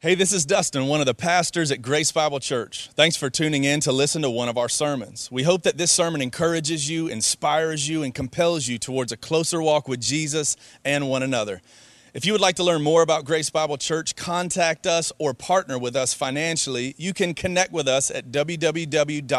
Hey, this is Dustin, one of the pastors at Grace Bible Church. Thanks for tuning in to listen to one of our sermons. We hope that this sermon encourages you, inspires you, and compels you towards a closer walk with Jesus and one another. If you would like to learn more about Grace Bible Church, contact us or partner with us financially. You can connect with us at www.gbc.life.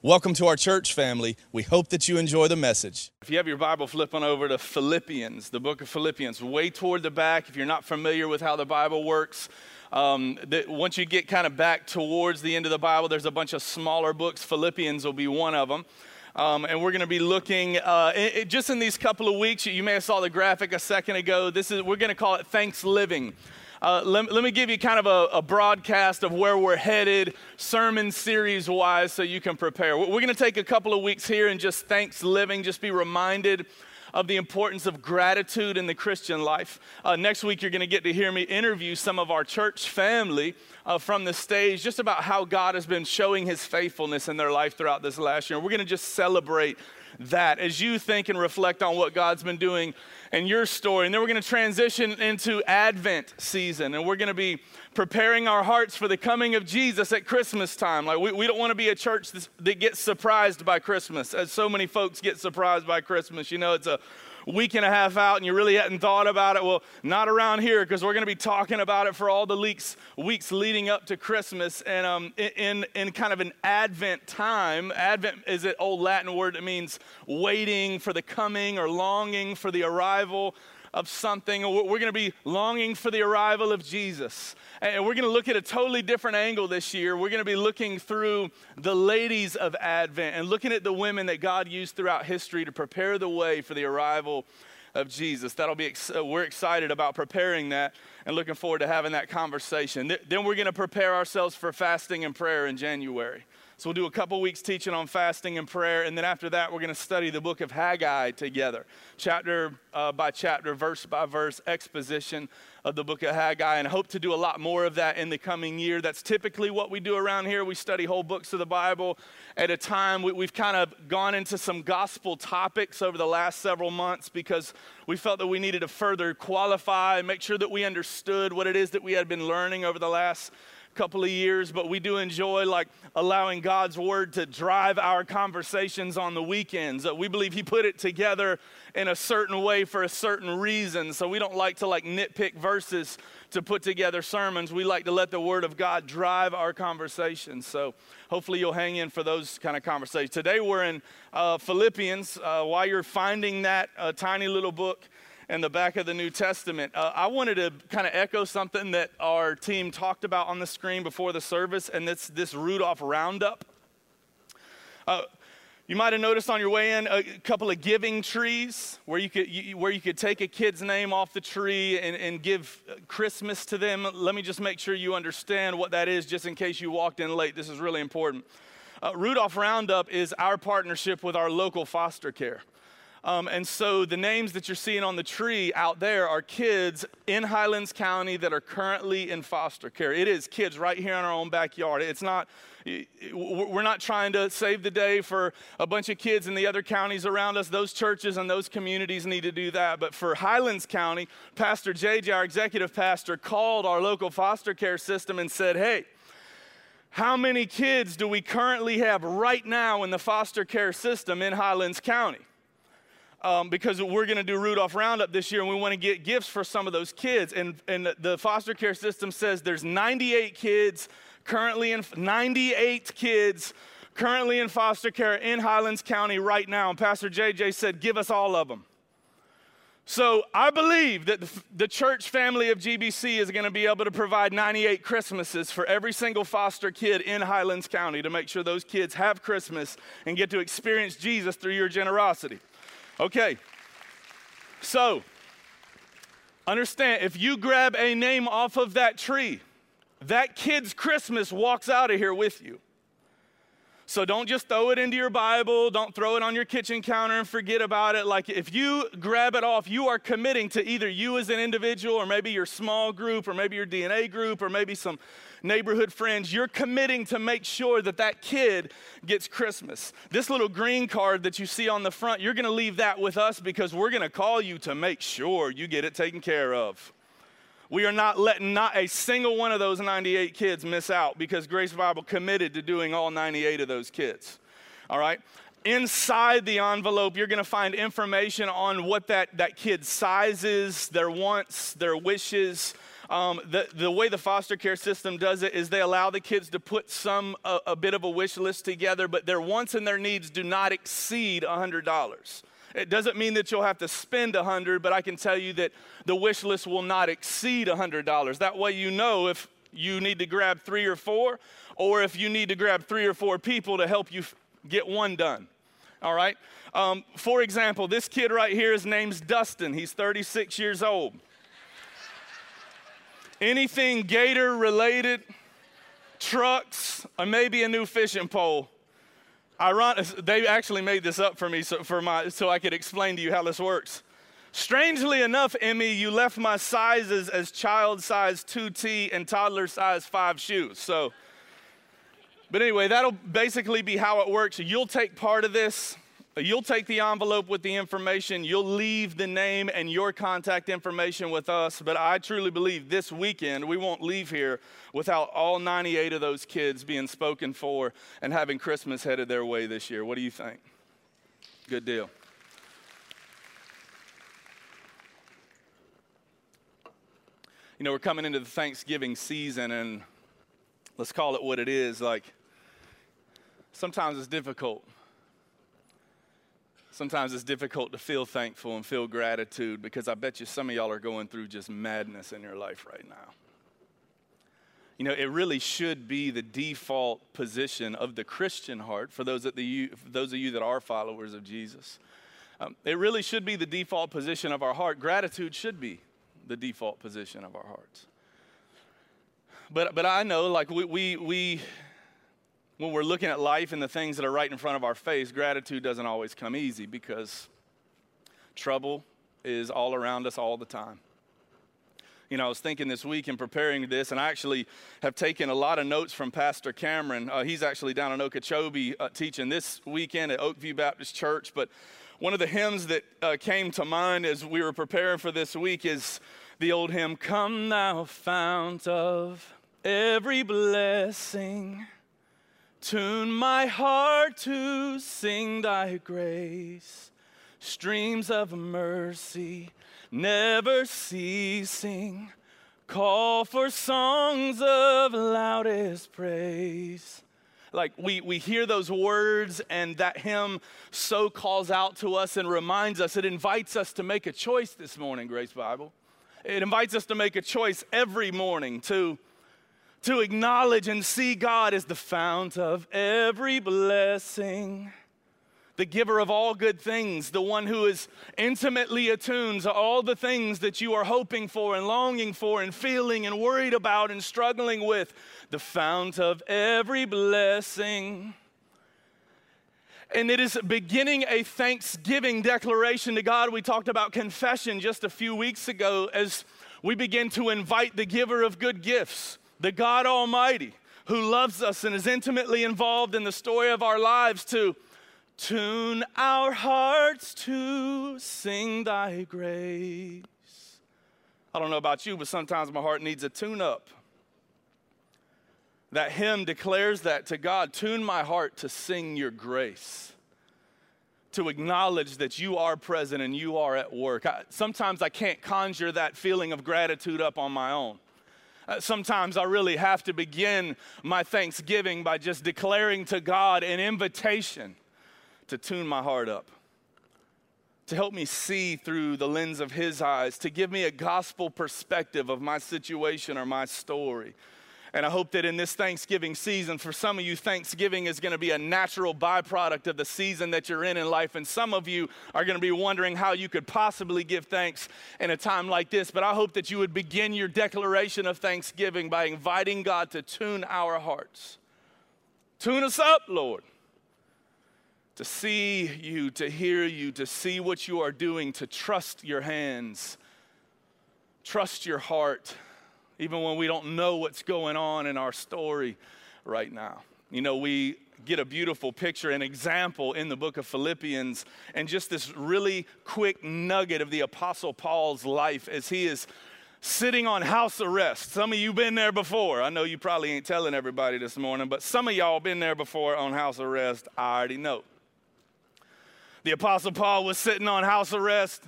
Welcome to our church family. We hope that you enjoy the message. If you have your Bible, flip on over to Philippians, the book of Philippians, way toward the back. If you're not familiar with how the Bible works, once you get kind of back towards the end of the Bible, there's a bunch of smaller books. Philippians will be one of them. And we're going to be looking, just in these couple of weeks, you may have saw the graphic a second ago. We're going to call it Thanksgiving. Let me give you kind of a broadcast of where we're headed, sermon series-wise, so you can prepare. We're going to take a couple of weeks here and just Thanksgiving, just be reminded of the importance of gratitude in the Christian life. Next week, you're going to get to hear me interview some of our church family from the stage just about how God has been showing his faithfulness in their life throughout this last year. We're going to just celebrate that as you think and reflect on what God's been doing in your story. And then we're going to transition into Advent season, and we're going to be preparing our hearts for the coming of Jesus at Christmas time. Like we don't want to be a church that gets surprised by Christmas, as so many folks get surprised by Christmas. You know, it's a week and a half out and you really hadn't thought about it. Well, not around here, because we're going to be talking about it for all the weeks leading up to Christmas. And in kind of an Advent time, Advent is an old Latin word that means waiting for the coming or longing for the arrival of something. We're going to be longing for the arrival of Jesus. And we're going to look at a totally different angle this year. We're going to be looking through the ladies of Advent and looking at the women that God used throughout history to prepare the way for the arrival of Jesus. We're excited about preparing that and looking forward to having that conversation. Then we're going to prepare ourselves for fasting and prayer in January. So we'll do a couple weeks teaching on fasting and prayer, and then after that, we're going to study the book of Haggai together, chapter by chapter, verse by verse, exposition of the book of Haggai, and hope to do a lot more of that in the coming year. That's typically what we do around here. We study whole books of the Bible at a time. We've kind of gone into some gospel topics over the last several months because we felt that we needed to further qualify and make sure that we understood what it is that we had been learning over the last couple of years, but we do enjoy allowing God's word to drive our conversations on the weekends. We believe he put it together in a certain way for a certain reason, so we don't like to nitpick verses to put together sermons. We like to let the word of God drive our conversations, so hopefully you'll hang in for those kind of conversations. Today we're in Philippians. While you're finding that tiny little book in the back of the New Testament, I wanted to kind of echo something that our team talked about on the screen before the service, and that's this Rudolph Roundup. You might have noticed on your way in a couple of giving trees where you could take a kid's name off the tree and give Christmas to them. Let me just make sure you understand what that is, just in case you walked in late. This is really important. Rudolph Roundup is our partnership with our local foster care. And so the names that you're seeing on the tree out there are kids in Highlands County that are currently in foster care. It is kids right here in our own backyard. We're not trying to save the day for a bunch of kids in the other counties around us. Those churches and those communities need to do that. But for Highlands County, Pastor JJ, our executive pastor, called our local foster care system and said, hey, how many kids do we currently have right now in the foster care system in Highlands County? Because we're going to do Rudolph Roundup this year, and we want to get gifts for some of those kids. And the foster care system says there's 98 kids currently in foster care in Highlands County right now. And Pastor JJ said, give us all of them. So I believe that the church family of GBC is going to be able to provide 98 Christmases for every single foster kid in Highlands County to make sure those kids have Christmas and get to experience Jesus through your generosity. Okay, so understand, if you grab a name off of that tree, that kid's Christmas walks out of here with you. So don't just throw it into your Bible, don't throw it on your kitchen counter and forget about it. If you grab it off, you are committing to either you as an individual or maybe your small group or maybe your DNA group or maybe some neighborhood friends, you're committing to make sure that that kid gets Christmas. This little green card that you see on the front, you're going to leave that with us because we're going to call you to make sure you get it taken care of. We are not letting not a single one of those 98 kids miss out, because Grace Bible committed to doing all 98 of those kids, all right? Inside the envelope, you're going to find information on what that kid's size is, their wants, their wishes. The way the foster care system does it is they allow the kids to put a bit of a wish list together, but their wants and their needs do not exceed $100. It doesn't mean that you'll have to spend $100, but I can tell you that the wish list will not exceed $100. That way you know if you need to grab 3 or 4, or if you need to grab 3 or 4 people to help you get one done. All right? For example, this kid right here, his name's Dustin. He's 36 years old. Anything gator related, trucks, or maybe a new fishing pole. They actually made this up for me so I could explain to you how this works. Strangely enough, Emmy, you left my sizes as child size 2T and toddler size 5 shoes. So, but anyway, that'll basically be how it works. You'll take part of this. You'll take the envelope with the information. You'll leave the name and your contact information with us. But I truly believe this weekend we won't leave here without all 98 of those kids being spoken for and having Christmas headed their way this year. What do you think? Good deal. You know, we're coming into the Thanksgiving season, and let's call it what it is. Like, sometimes it's difficult. Sometimes it's difficult to feel thankful and feel gratitude, because I bet you some of y'all are going through just madness in your life right now. You know, it really should be the default position of the Christian heart, for those of you that are followers of Jesus. It really should be the default position of our heart. Gratitude should be the default position of our hearts. But I know, like, we when we're looking at life and the things that are right in front of our face, gratitude doesn't always come easy, because trouble is all around us all the time. You know, I was thinking this week and preparing this, and I actually have taken a lot of notes from Pastor Cameron. He's actually down in Okeechobee teaching this weekend at Oakview Baptist Church. But one of the hymns that came to mind as we were preparing for this week is the old hymn, "Come Thou Fount of Every Blessing, tune my heart to sing thy grace, streams of mercy never ceasing, call for songs of loudest praise." Like, we hear those words, and that hymn so calls out to us and reminds us. It invites us to make a choice this morning, Grace Bible. It invites us to make a choice every morning to acknowledge and see God as the fount of every blessing, the giver of all good things, the one who is intimately attuned to all the things that you are hoping for and longing for and feeling and worried about and struggling with, the fount of every blessing. And it is beginning a thanksgiving declaration to God. We talked about confession just a few weeks ago as we begin to invite the giver of good gifts, the God Almighty, who loves us and is intimately involved in the story of our lives, to tune our hearts to sing thy grace. I don't know about you, but sometimes my heart needs a tune-up. That hymn declares that to God. Tune my heart to sing your grace, to acknowledge that you are present and you are at work. Sometimes I can't conjure that feeling of gratitude up on my own. Sometimes I really have to begin my thanksgiving by just declaring to God an invitation to tune my heart up, to help me see through the lens of his eyes, to give me a gospel perspective of my situation or my story. And I hope that in this Thanksgiving season, for some of you, Thanksgiving is going to be a natural byproduct of the season that you're in life. And some of you are going to be wondering how you could possibly give thanks in a time like this. But I hope that you would begin your declaration of thanksgiving by inviting God to tune our hearts. Tune us up, Lord, to see you, to hear you, to see what you are doing, to trust your hands, trust your heart, even when we don't know what's going on in our story right now. You know, we get a beautiful picture, an example in the book of Philippians, and just this really quick nugget of the Apostle Paul's life as he is sitting on house arrest. Some of you been there before. I know you probably ain't telling everybody this morning, but some of y'all been there before on house arrest. I already know. The Apostle Paul was sitting on house arrest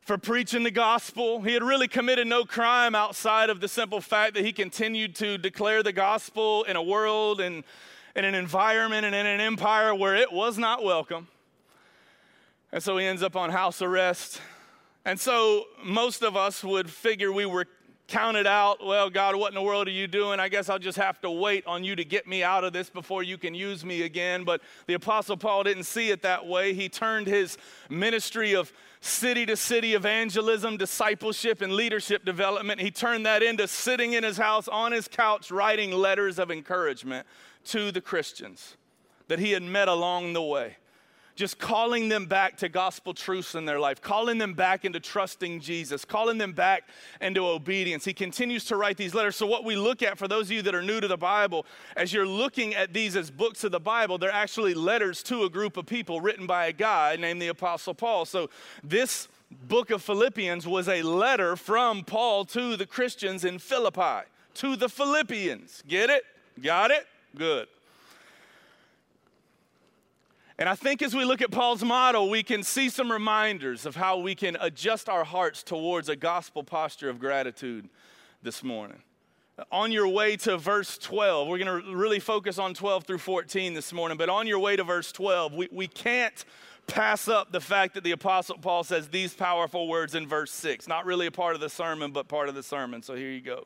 for preaching the gospel. He had really committed no crime outside of the simple fact that he continued to declare the gospel in a world and in an environment and in an empire where it was not welcome. And so he ends up on house arrest. And so most of us would figure we were counted out. Well, God, what in the world are you doing? I guess I'll just have to wait on you to get me out of this before you can use me again. But the Apostle Paul didn't see it that way. He turned his ministry of city-to-city evangelism, discipleship, and leadership development, he turned that into sitting in his house on his couch writing letters of encouragement to the Christians that he had met along the way. Just calling them back to gospel truths in their life, calling them back into trusting Jesus, calling them back into obedience. He continues to write these letters. So what we look at, for those of you that are new to the Bible, as you're looking at these as books of the Bible, they're actually letters to a group of people written by a guy named the Apostle Paul. So this book of Philippians was a letter from Paul to the Christians in Philippi, to the Philippians. Get it? Got it? Good. And I think as we look at Paul's model, we can see some reminders of how we can adjust our hearts towards a gospel posture of gratitude this morning. On your way to verse 12, we're going to really focus on 12 through 14 this morning, but on your way to verse 12, we can't pass up the fact that the Apostle Paul says these powerful words in verse 6. Not really a part of the sermon, but part of the sermon. So here you go,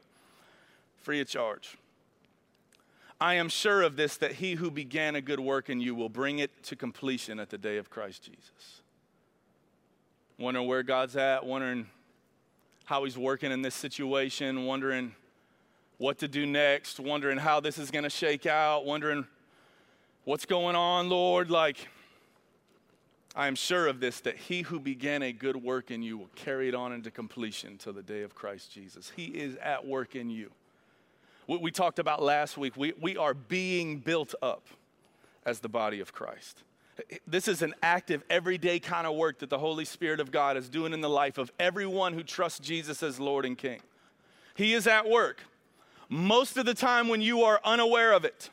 free of charge. I am sure of this, that he who began a good work in you will bring it to completion at the day of Christ Jesus. Wondering where God's at, wondering how he's working in this situation, wondering what to do next, wondering how this is going to shake out, wondering what's going on, Lord. Like, I am sure of this, that he who began a good work in you will carry it on into completion till the day of Christ Jesus. He is at work in you. What we talked about last week, we are being built up as the body of Christ. This is an active, everyday kind of work that the Holy Spirit of God is doing in the life of everyone who trusts Jesus as Lord and King. He is at work most of the time when you are unaware of it.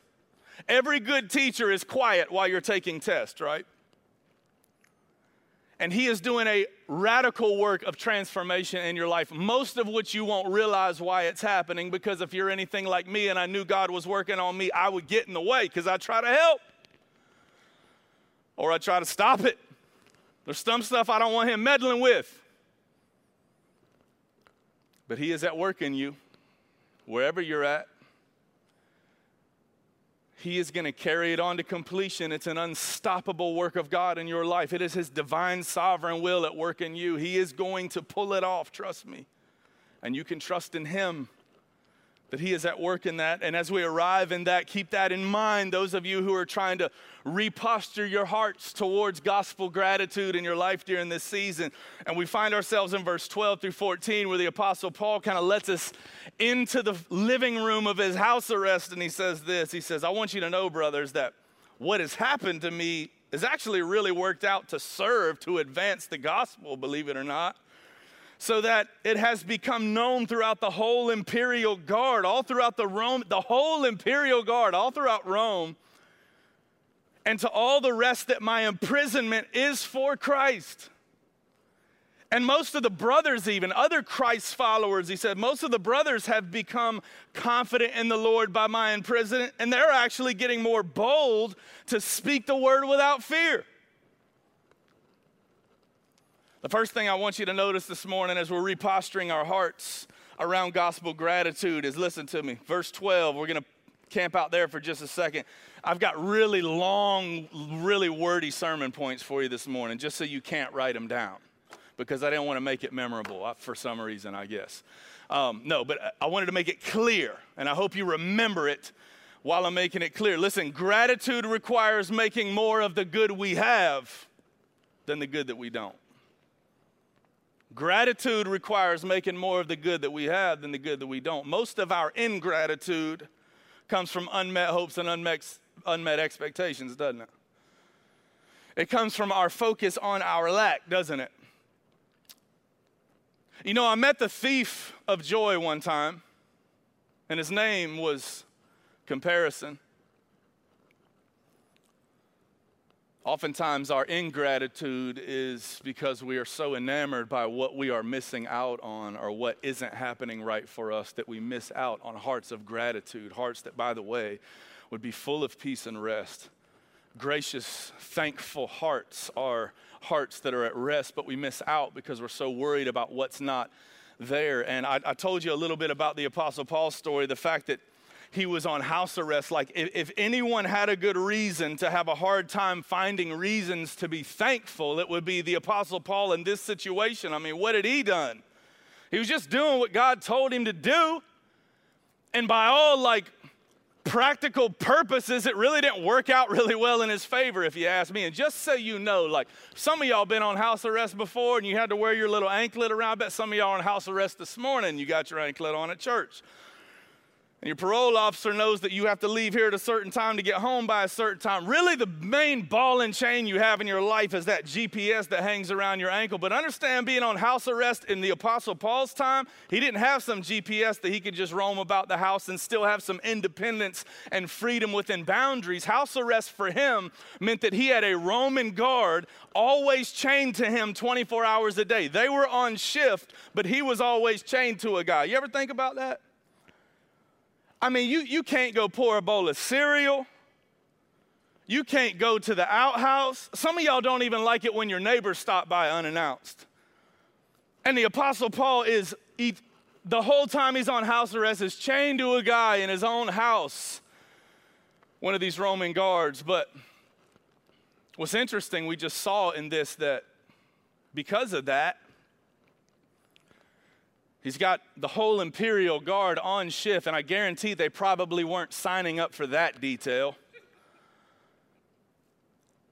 Every good teacher is quiet while you're taking tests, right? And he is doing a radical work of transformation in your life, most of which you won't realize why it's happening, because if you're anything like me and I knew God was working on me, I would get in the way because I try to help or I try to stop it. There's some stuff I don't want him meddling with. But he is at work in you, wherever you're at. He is going to carry it on to completion. It's an unstoppable work of God in your life. It is his divine sovereign will at work in you. He is going to pull it off, trust me. And you can trust in him that he is at work in that. And as we arrive in that, keep that in mind. Those of you who are trying to reposture your hearts towards gospel gratitude in your life during this season. And we find ourselves in verse 12 through 14 where the Apostle Paul kind of lets us into the living room of his house arrest. And he says this, he says, I want you to know, brothers, that what has happened to me is actually really worked out to serve, to advance the gospel, believe it or not. So that it has become known throughout the whole imperial guard, all throughout the whole imperial guard, all throughout Rome, and to all the rest that my imprisonment is for Christ. And most of the brothers, even other Christ followers, he said, most of the brothers have become confident in the Lord by my imprisonment, and they're actually getting more bold to speak the word without fear. The first thing I want you to notice this morning as we're reposturing our hearts around gospel gratitude is, listen to me, verse 12, we're going to camp out there for just a second. I've got really long, really wordy sermon points for you this morning, just so you can't write them down, because I didn't want to make it memorable for some reason, I guess. But I wanted to make it clear, and I hope you remember it while I'm making it clear. Listen, gratitude requires making more of the good we have than the good that we don't. Gratitude requires making more of the good that we have than the good that we don't. Most of our ingratitude comes from unmet hopes and unmet expectations, doesn't it? It comes from our focus on our lack, doesn't it? You know, I met the thief of joy one time, and his name was comparison. Oftentimes, our ingratitude is because we are so enamored by what we are missing out on or what isn't happening right for us that we miss out on hearts of gratitude, hearts that, by the way, would be full of peace and rest. Gracious, thankful hearts are hearts that are at rest, but we miss out because we're so worried about what's not there. And I told you a little bit about the Apostle Paul story, the fact that he was on house arrest. Like, if anyone had a good reason to have a hard time finding reasons to be thankful, it would be the Apostle Paul in this situation. I mean, what had he done? He was just doing what God told him to do. And by all, like, practical purposes, it really didn't work out really well in his favor, if you ask me. And just so you know, like, some of y'all been on house arrest before and you had to wear your little anklet around. I bet some of y'all are on house arrest this morning. You got your anklet on at church. And your parole officer knows that you have to leave here at a certain time to get home by a certain time. Really, the main ball and chain you have in your life is that GPS that hangs around your ankle. But understand, being on house arrest in the Apostle Paul's time, he didn't have some GPS that he could just roam about the house and still have some independence and freedom within boundaries. House arrest for him meant that he had a Roman guard always chained to him 24 hours a day. They were on shift, but he was always chained to a guy. You ever think about that? I mean, you can't go pour a bowl of cereal. You can't go to the outhouse. Some of y'all don't even like it when your neighbors stop by unannounced. And the Apostle Paul is, the whole time he's on house arrest, is chained to a guy in his own house, one of these Roman guards. But what's interesting, we just saw in this that because of that, he's got the whole Imperial Guard on shift, and I guarantee they probably weren't signing up for that detail.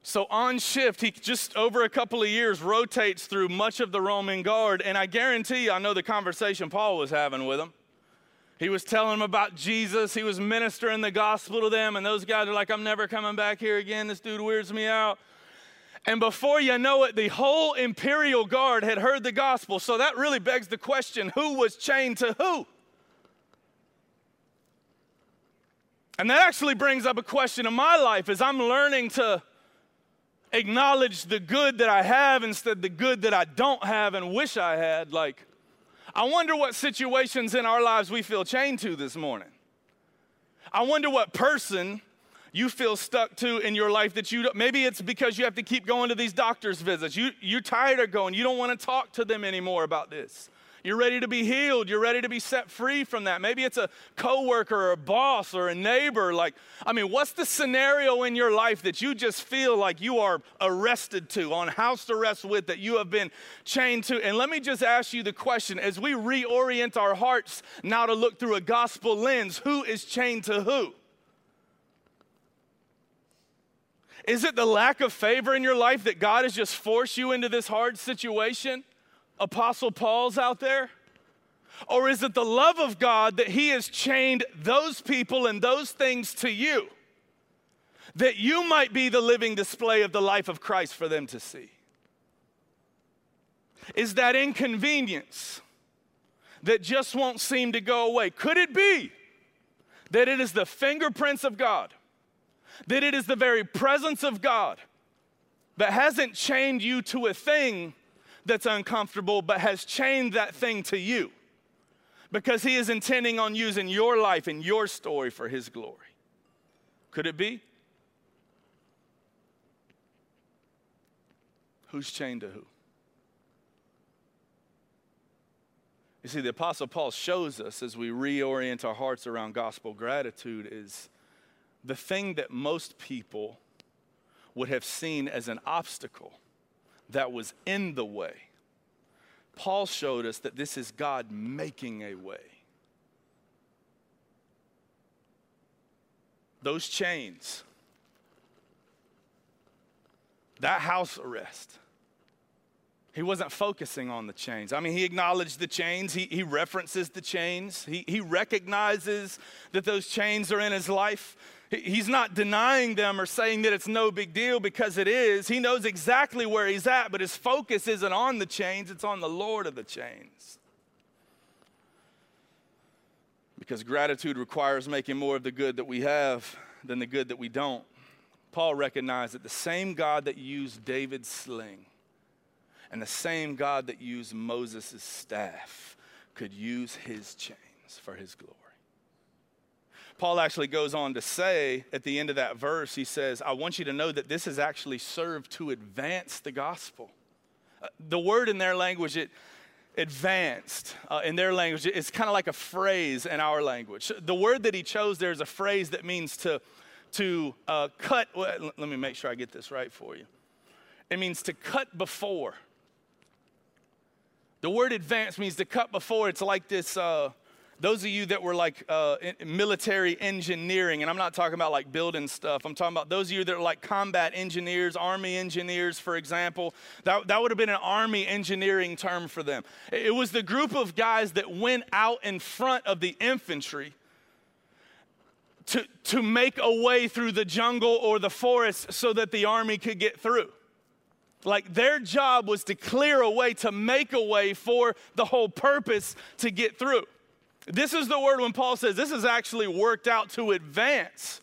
So on shift, he just over a couple of years rotates through much of the Roman Guard, and I guarantee you, I know the conversation Paul was having with them. He was telling them about Jesus. He was ministering the gospel to them, and those guys are like, I'm never coming back here again. This dude weirds me out. And before you know it, the whole Imperial Guard had heard the gospel. So that really begs the question, who was chained to who? And that actually brings up a question in my life as I'm learning to acknowledge the good that I have instead of the good that I don't have and wish I had. Like, I wonder what situations in our lives we feel chained to this morning. I wonder what person you feel stuck to in your life that you don't, maybe it's because you have to keep going to these doctor's visits. You're tired of going. You don't want to talk to them anymore about this. You're ready to be healed. You're ready to be set free from that. Maybe it's a coworker or a boss or a neighbor. Like, I mean, what's the scenario in your life that you just feel like you are arrested to, on house arrest with, that you have been chained to? And let me just ask you the question, as we reorient our hearts now to look through a gospel lens, who is chained to who? Is it the lack of favor in your life that God has just forced you into this hard situation? Apostle Paul's out there? Or is it the love of God that he has chained those people and those things to you, that you might be the living display of the life of Christ for them to see? Is that inconvenience that just won't seem to go away? Could it be that it is the fingerprints of God, that it is the very presence of God that hasn't chained you to a thing that's uncomfortable, but has chained that thing to you because he is intending on using your life and your story for his glory? Could it be? Who's chained to who? You see, the Apostle Paul shows us as we reorient our hearts around gospel gratitude is the thing that most people would have seen as an obstacle that was in the way. Paul showed us that this is God making a way. Those chains, that house arrest, He wasn't focusing on the chains. I mean, he acknowledged the chains. He references the chains. He recognizes that those chains are in his life. He's not denying them or saying that it's no big deal, because it is. He knows exactly where he's at, but his focus isn't on the chains. It's on the Lord of the chains. Because gratitude requires making more of the good that we have than the good that we don't. Paul recognized that the same God that used David's sling and the same God that used Moses' staff could use his chains for his glory. Paul actually goes on to say at the end of that verse, he says, I want you to know that this has actually served to advance the gospel. The word in their language, it's kind of like a phrase in our language. The word that he chose there is a phrase that means to cut. Well, let me make sure I get this right for you. It means to cut before. The word advance means to cut before. It's like this, those of you that were like military engineering, and I'm not talking about like building stuff. I'm talking about those of you that are like combat engineers, army engineers, for example. That would have been an army engineering term for them. It was the group of guys that went out in front of the infantry to make a way through the jungle or the forest so that the army could get through. Like, their job was to clear a way, to make a way for the whole purpose to get through. This is the word when Paul says this is actually worked out to advance,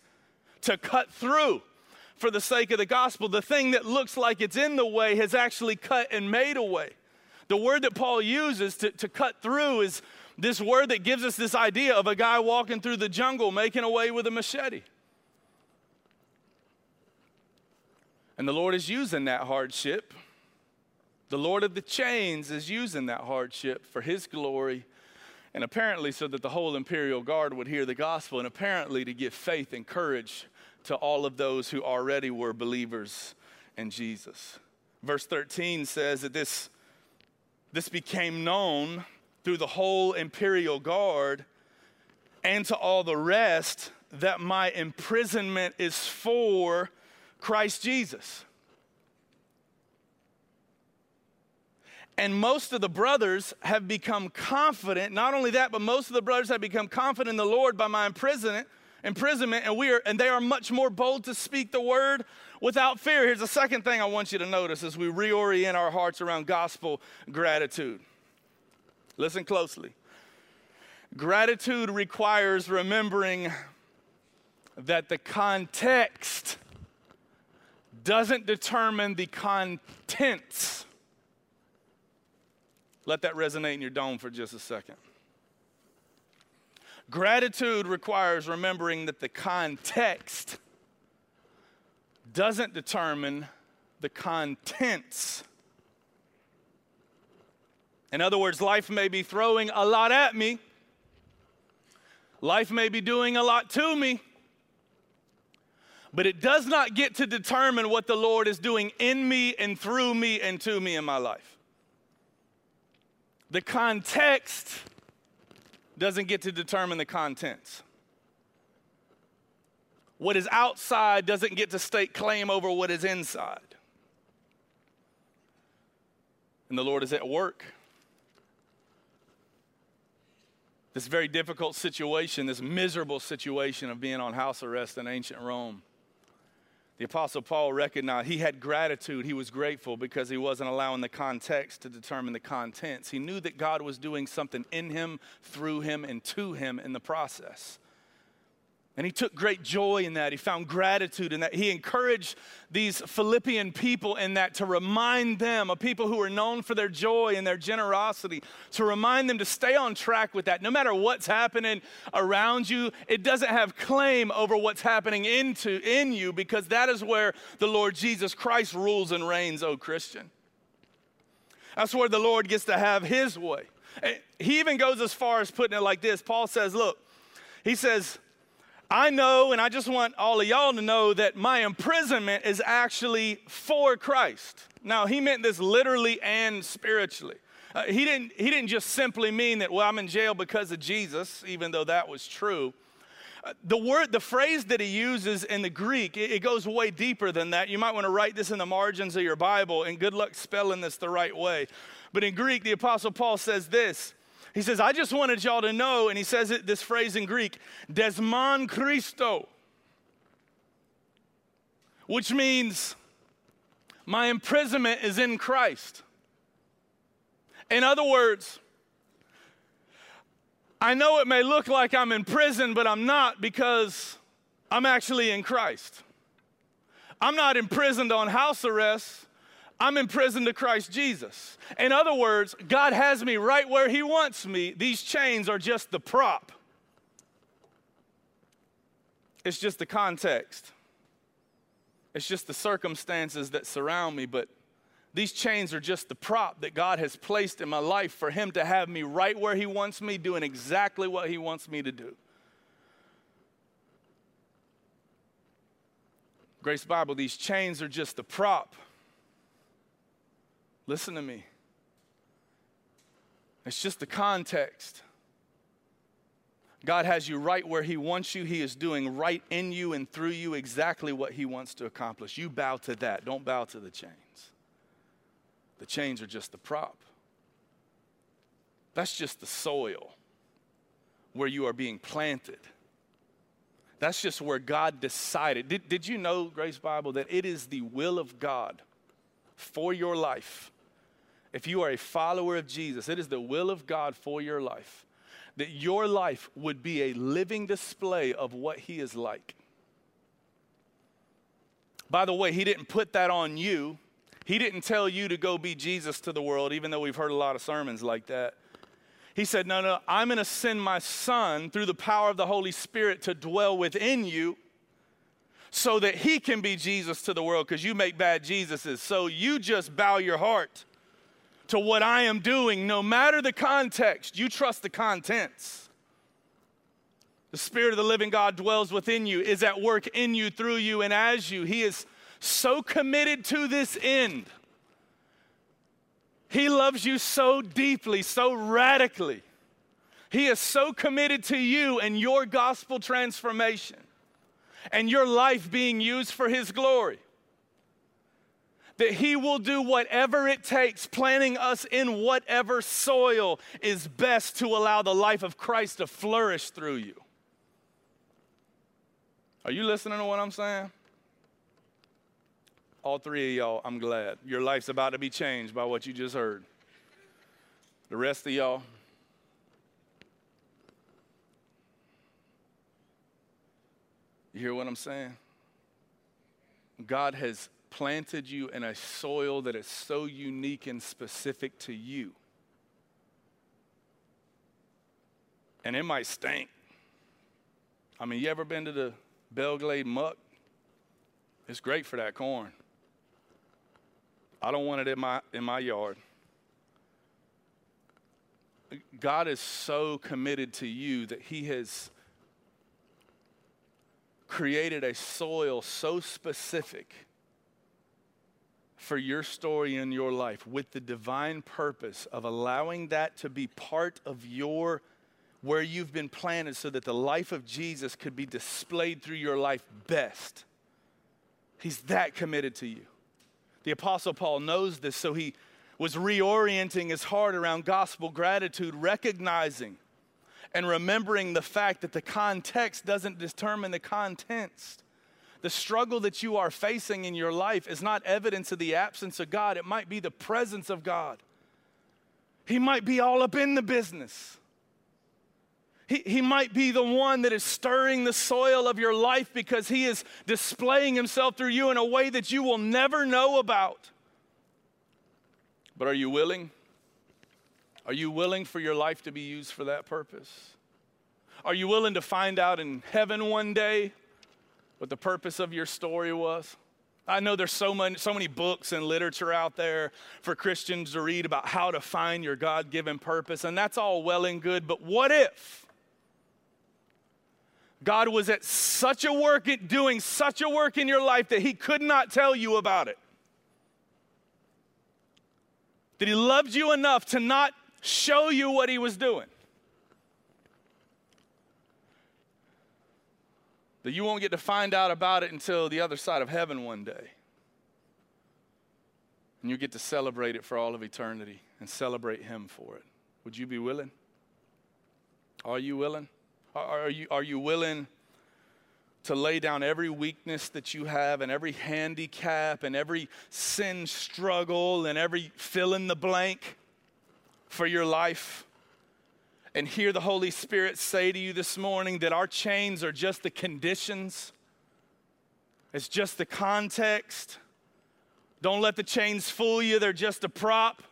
to cut through for the sake of the gospel. The thing that looks like it's in the way has actually cut and made a way. The word that Paul uses to cut through is this word that gives us this idea of a guy walking through the jungle, making a way with a machete. And the Lord is using that hardship. The Lord of the chains is using that hardship for his glory, and apparently so that the whole imperial guard would hear the gospel, and apparently to give faith and courage to all of those who already were believers in Jesus. Verse 13 says that this became known through the whole imperial guard and to all the rest that my imprisonment is for Christ Jesus. And most of the brothers have become confident. Not only that, but most of the brothers have become confident in the Lord by my imprisonment, and they are much more bold to speak the word without fear. Here's the second thing I want you to notice as we reorient our hearts around gospel gratitude. Listen closely. Gratitude requires remembering that the context doesn't determine the contents. Let that resonate in your dome for just a second. Gratitude requires remembering that the context doesn't determine the contents. In other words, life may be throwing a lot at me. Life may be doing a lot to me. But it does not get to determine what the Lord is doing in me and through me and to me in my life. The context doesn't get to determine the contents. What is outside doesn't get to stake claim over what is inside. And the Lord is at work. This very difficult situation, this miserable situation of being on house arrest in ancient Rome, the Apostle Paul recognized he had gratitude. He was grateful because he wasn't allowing the context to determine the contents. He knew that God was doing something in him, through him, and to him in the process. And he took great joy in that. He found gratitude in that. He encouraged these Philippian people in that, to remind them, a people who are known for their joy and their generosity, to remind them to stay on track with that. No matter what's happening around you, it doesn't have claim over what's happening in you, because that is where the Lord Jesus Christ rules and reigns, oh Christian. That's where the Lord gets to have his way. He even goes as far as putting it like this. Paul says, look, he says, I know, and I just want all of y'all to know that my imprisonment is actually for Christ. Now, he meant this literally and spiritually. He didn't just simply mean that, well, I'm in jail because of Jesus, even though that was true. The word, the phrase that he uses in the Greek, it goes way deeper than that. You might want to write this in the margins of your Bible, and good luck spelling this the right way. But in Greek, the Apostle Paul says this. He says, I just wanted y'all to know, and he says it, this phrase in Greek, desmon Christo, which means my imprisonment is in Christ. In other words, I know it may look like I'm in prison, but I'm not, because I'm actually in Christ. I'm not imprisoned on house arrest. I'm imprisoned to Christ Jesus. In other words, God has me right where he wants me. These chains are just the prop. It's just the context. It's just the circumstances that surround me, but these chains are just the prop that God has placed in my life for him to have me right where he wants me, doing exactly what he wants me to do. Grace Bible, these chains are just the prop. Listen to me. It's just the context. God has you right where he wants you. He is doing right in you and through you exactly what he wants to accomplish. You bow to that. Don't bow to the chains. The chains are just the prop. That's just the soil where you are being planted. That's just where God decided. Did you know, Grace Bible, that it is the will of God for your life? If you are a follower of Jesus, it is the will of God for your life that your life would be a living display of what he is like. By the way, he didn't put that on you. He didn't tell you to go be Jesus to the world, even though we've heard a lot of sermons like that. He said, no, I'm going to send my son through the power of the Holy Spirit to dwell within you so that he can be Jesus to the world, because you make bad Jesuses. So you just bow your heart to what I am doing, no matter the context. You trust the contents. The Spirit of the living God dwells within you, is at work in you, through you, and as you. He is so committed to this end. He loves you so deeply, so radically. He is so committed to you and your gospel transformation and your life being used for his glory that he will do whatever it takes, planting us in whatever soil is best to allow the life of Christ to flourish through you. Are you listening to what I'm saying? All three of y'all, I'm glad. Your life's about to be changed by what you just heard. The rest of y'all. You hear what I'm saying? God has planted you in a soil that is so unique and specific to you. And it might stink. I mean, you ever been to the Belle Glade muck? It's great for that corn. I don't want it in my yard. God is so committed to you that he has created a soil so specific for your story in your life, with the divine purpose of allowing that to be part of your, where you've been planted, so that the life of Jesus could be displayed through your life best. He's that committed to you. The Apostle Paul knows this, so he was reorienting his heart around gospel gratitude, recognizing and remembering the fact that the context doesn't determine the contents. The struggle that you are facing in your life is not evidence of the absence of God. It might be the presence of God. He might be all up in the business. He might be the one that is stirring the soil of your life, because he is displaying himself through you in a way that you will never know about. But are you willing? Are you willing for your life to be used for that purpose? Are you willing to find out in heaven one day what the purpose of your story was? I know there's so many books and literature out there for Christians to read about how to find your God-given purpose, and that's all well and good, but what if God was at such a work, doing such a work in your life that he could not tell you about it? That he loved you enough to not show you what he was doing? that you won't get to find out about it until the other side of heaven one day. And you get to celebrate it for all of eternity and celebrate him for it. Would you be willing? Are you willing? Are you willing to lay down every weakness that you have and every handicap and every sin struggle and every fill in the blank for your life? And hear the Holy Spirit say to you this morning that our chains are just the conditions. It's just the context. Don't let the chains fool you. They're just a prop.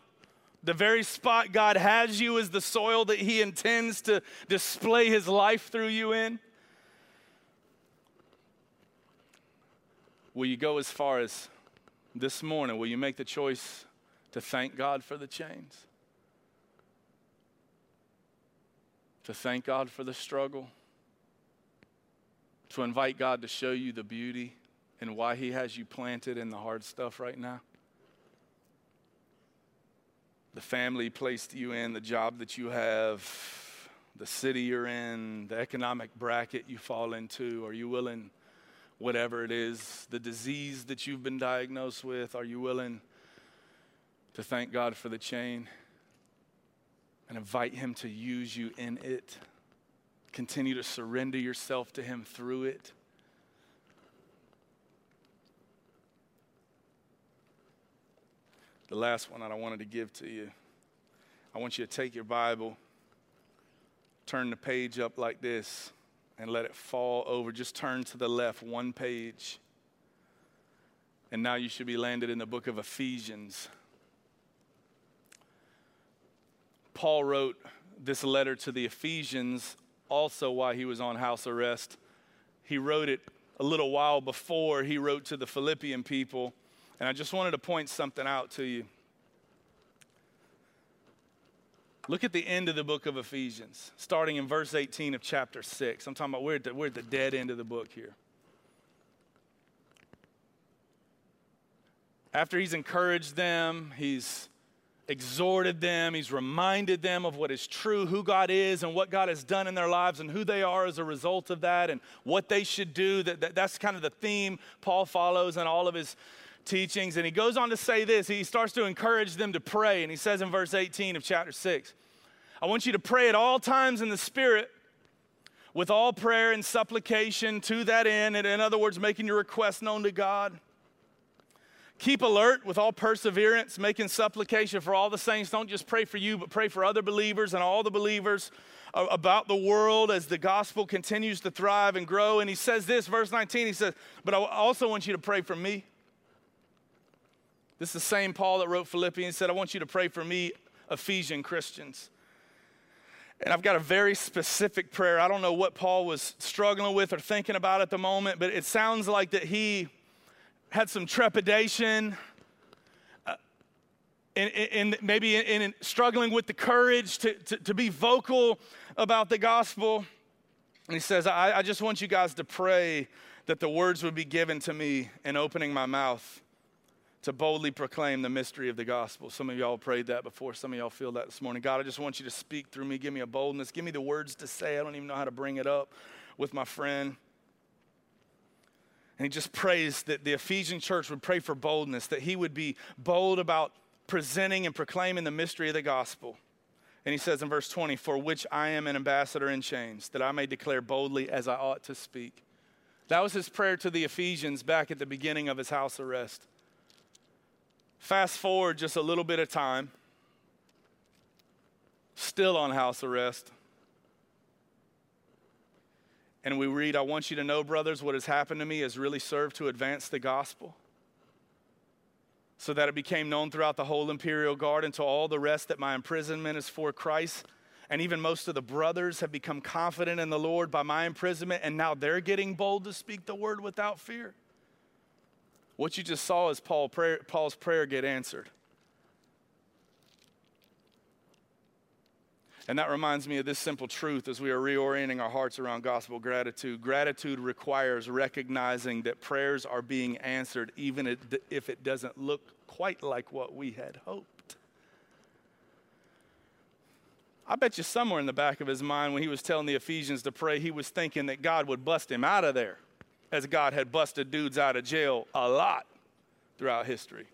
The very spot God has you is the soil that he intends to display his life through you in. Will you go as far as this morning? Will you make the choice to thank God for the chains? To thank God for the struggle, to invite God to show you the beauty and why he has you planted in the hard stuff right now. The family placed you in, the job that you have, the city you're in, the economic bracket you fall into. Are you willing, whatever it is, the disease that you've been diagnosed with, are you willing to thank God for the chain? And invite him to use you in it. Continue to surrender yourself to him through it. The last one that I wanted to give to you, I want you to take your Bible, turn the page up like this, and let it fall over. Just turn to the left one page. And now you should be landed in the book of Ephesians. Paul wrote this letter to the Ephesians also while he was on house arrest. He wrote it a little while before he wrote to the Philippian people. And I just wanted to point something out to you. Look at the end of the book of Ephesians, starting in verse 18 of chapter 6. I'm talking about we're at the dead end of the book here. After he's encouraged them, he's exhorted them, he's reminded them of what is true, who God is and what God has done in their lives and who they are as a result of that and what they should do. That's kind of the theme Paul follows in all of his teachings. And he goes on to say this. He starts to encourage them to pray. And he says in verse 18 of chapter 6, I want you to pray at all times in the Spirit with all prayer and supplication to that end. And in other words, making your requests known to God. Keep alert with all perseverance, making supplication for all the saints. Don't just pray for you, but pray for other believers and all the believers about the world as the gospel continues to thrive and grow. And he says this, verse 19, he says, but I also want you to pray for me. This is the same Paul that wrote Philippians, said, I want you to pray for me, Ephesian Christians. And I've got a very specific prayer. I don't know what Paul was struggling with or thinking about at the moment, but it sounds like that he had some trepidation, and maybe in struggling with the courage to be vocal about the gospel. And he says, I just want you guys to pray that the words would be given to me in opening my mouth to boldly proclaim the mystery of the gospel. Some of y'all prayed that before. Some of y'all feel that this morning. God, I just want you to speak through me. Give me a boldness. Give me the words to say. I don't even know how to bring it up with my friend. And he just prays that the Ephesian church would pray for boldness, that he would be bold about presenting and proclaiming the mystery of the gospel. And he says in verse 20, for which I am an ambassador in chains, that I may declare boldly as I ought to speak. That was his prayer to the Ephesians back at the beginning of his house arrest. Fast forward just a little bit of time, still on house arrest. And we read, I want you to know, brothers, what has happened to me has really served to advance the gospel so that it became known throughout the whole imperial guard and to all the rest that my imprisonment is for Christ. And even most of the brothers have become confident in the Lord by my imprisonment, and now they're getting bold to speak the word without fear. What you just saw is Paul's prayer get answered. And that reminds me of this simple truth as we are reorienting our hearts around gospel gratitude. Gratitude requires recognizing that prayers are being answered even if it doesn't look quite like what we had hoped. I bet you somewhere in the back of his mind when he was telling the Ephesians to pray, he was thinking that God would bust him out of there. as God had busted dudes out of jail a lot throughout history.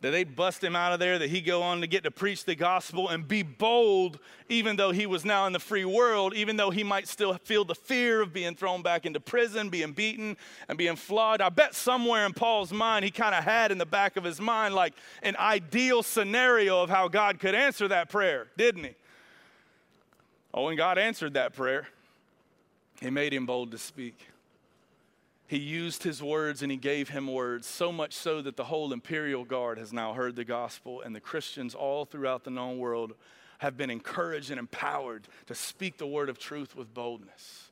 That they'd bust him out of there, that he'd go on to get to preach the gospel and be bold, even though he was now in the free world, even though he might still feel the fear of being thrown back into prison, being beaten, and being flogged. I bet somewhere in Paul's mind, he kind of had in the back of his mind like an ideal scenario of how God could answer that prayer, didn't he? Oh, and God answered that prayer. He made him bold to speak. He used his words and he gave him words, so much so that the whole imperial guard has now heard the gospel, and the Christians all throughout the known world have been encouraged and empowered to speak the word of truth with boldness.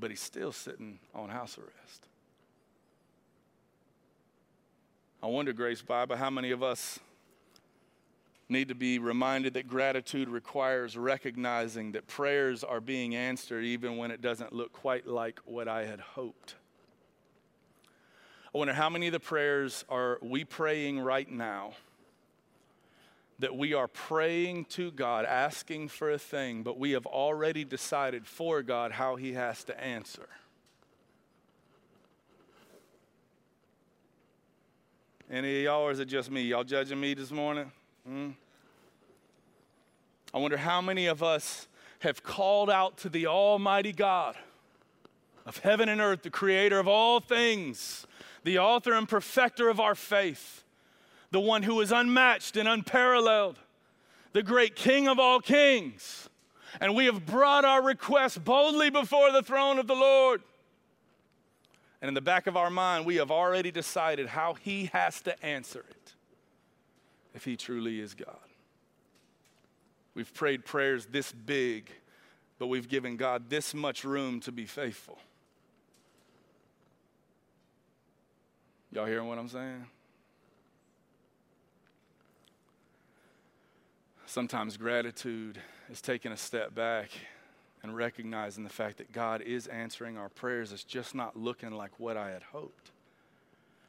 But he's still sitting on house arrest. I wonder, Grace Bible, how many of us need to be reminded that gratitude requires recognizing that prayers are being answered even when it doesn't look quite like what I had hoped. I wonder how many of the prayers are we praying right now that we are praying to God, asking for a thing, but we have already decided for God how he has to answer. Any of y'all, or is it just me? Y'all judging me this morning? I wonder how many of us have called out to the Almighty God of heaven and earth, the creator of all things, the author and perfecter of our faith, the one who is unmatched and unparalleled, the great King of all kings, and we have brought our requests boldly before the throne of the Lord. And in the back of our mind, we have already decided how he has to answer it, if he truly is God. We've prayed prayers this big, but we've given God this much room to be faithful. Y'all hearing what I'm saying? Sometimes gratitude is taking a step back and recognizing the fact that God is answering our prayers. It's just not looking like what I had hoped.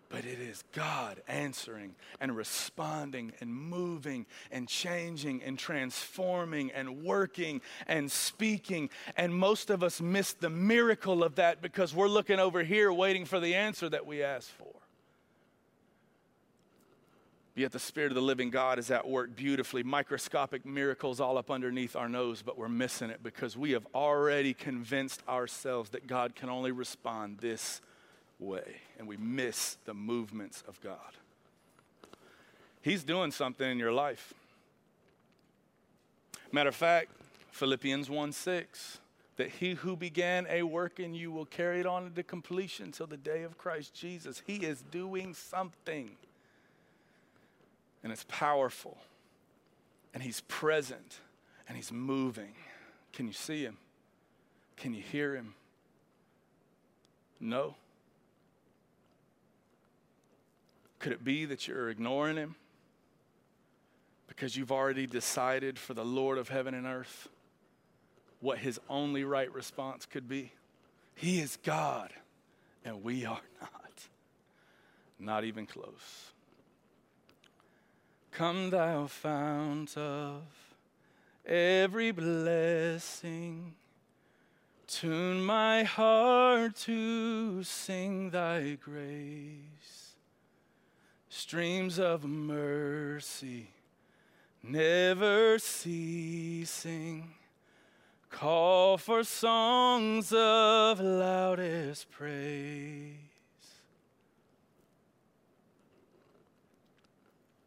But it is God answering and responding and moving and changing and transforming and working and speaking. And most of us miss the miracle of that because we're looking over here waiting for the answer that we asked for. Yet the Spirit of the living God is at work beautifully. Microscopic miracles all up underneath our nose, but we're missing it because we have already convinced ourselves that God can only respond this way, and we miss the movements of God. He's doing something in your life. Matter of fact, Philippians 1:6, that he who began a work in you will carry it on to completion till the day of Christ Jesus. He is doing something, and it's powerful, and he's present, and he's moving. Can you see him? Can you hear him? No. Could it be that you're ignoring him because you've already decided for the Lord of heaven and earth what his only right response could be? He is God, and we are not even close. Come thou fount of every blessing, tune my heart to sing thy grace. Streams of mercy never ceasing, call for songs of loudest praise.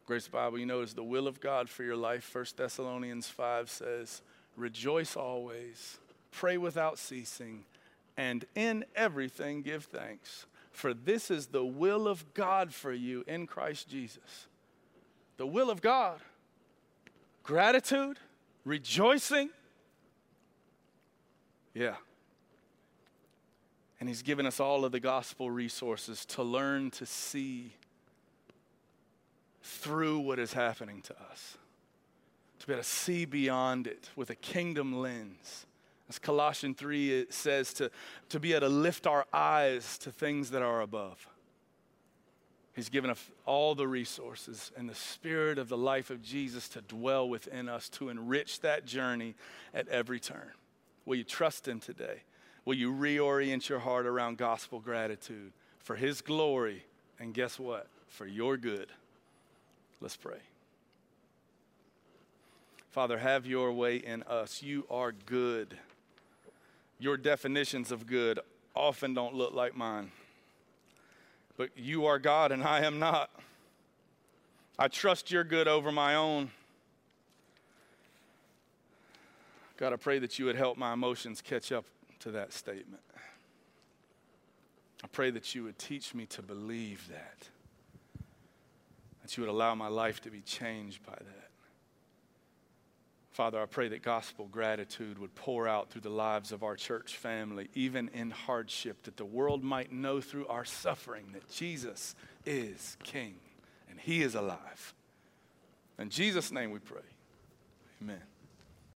Grace Bible, you know, is the will of God for your life. 1 Thessalonians 5 says, rejoice always, pray without ceasing, and in everything give thanks. For this is the will of God for you in Christ Jesus. The will of God. Gratitude, rejoicing. Yeah. And he's given us all of the gospel resources to learn to see through what is happening to us. To be able to see beyond it with a kingdom lens. As Colossians 3 it says, to be able to lift our eyes to things that are above. He's given us all the resources and the Spirit of the life of Jesus to dwell within us, to enrich that journey at every turn. Will you trust him today? will you reorient your heart around gospel gratitude for his glory, and guess what? For your good. Let's pray. Father, have your way in us. You are good. Your definitions of good often don't look like mine. But you are God and I am not. I trust your good over my own. God, I pray that you would help my emotions catch up to that statement. I pray that you would teach me to believe that. That you would allow my life to be changed by that. Father, I pray that gospel gratitude would pour out through the lives of our church family, even in hardship, that the world might know through our suffering that Jesus is King and he is alive. In Jesus' name we pray. Amen.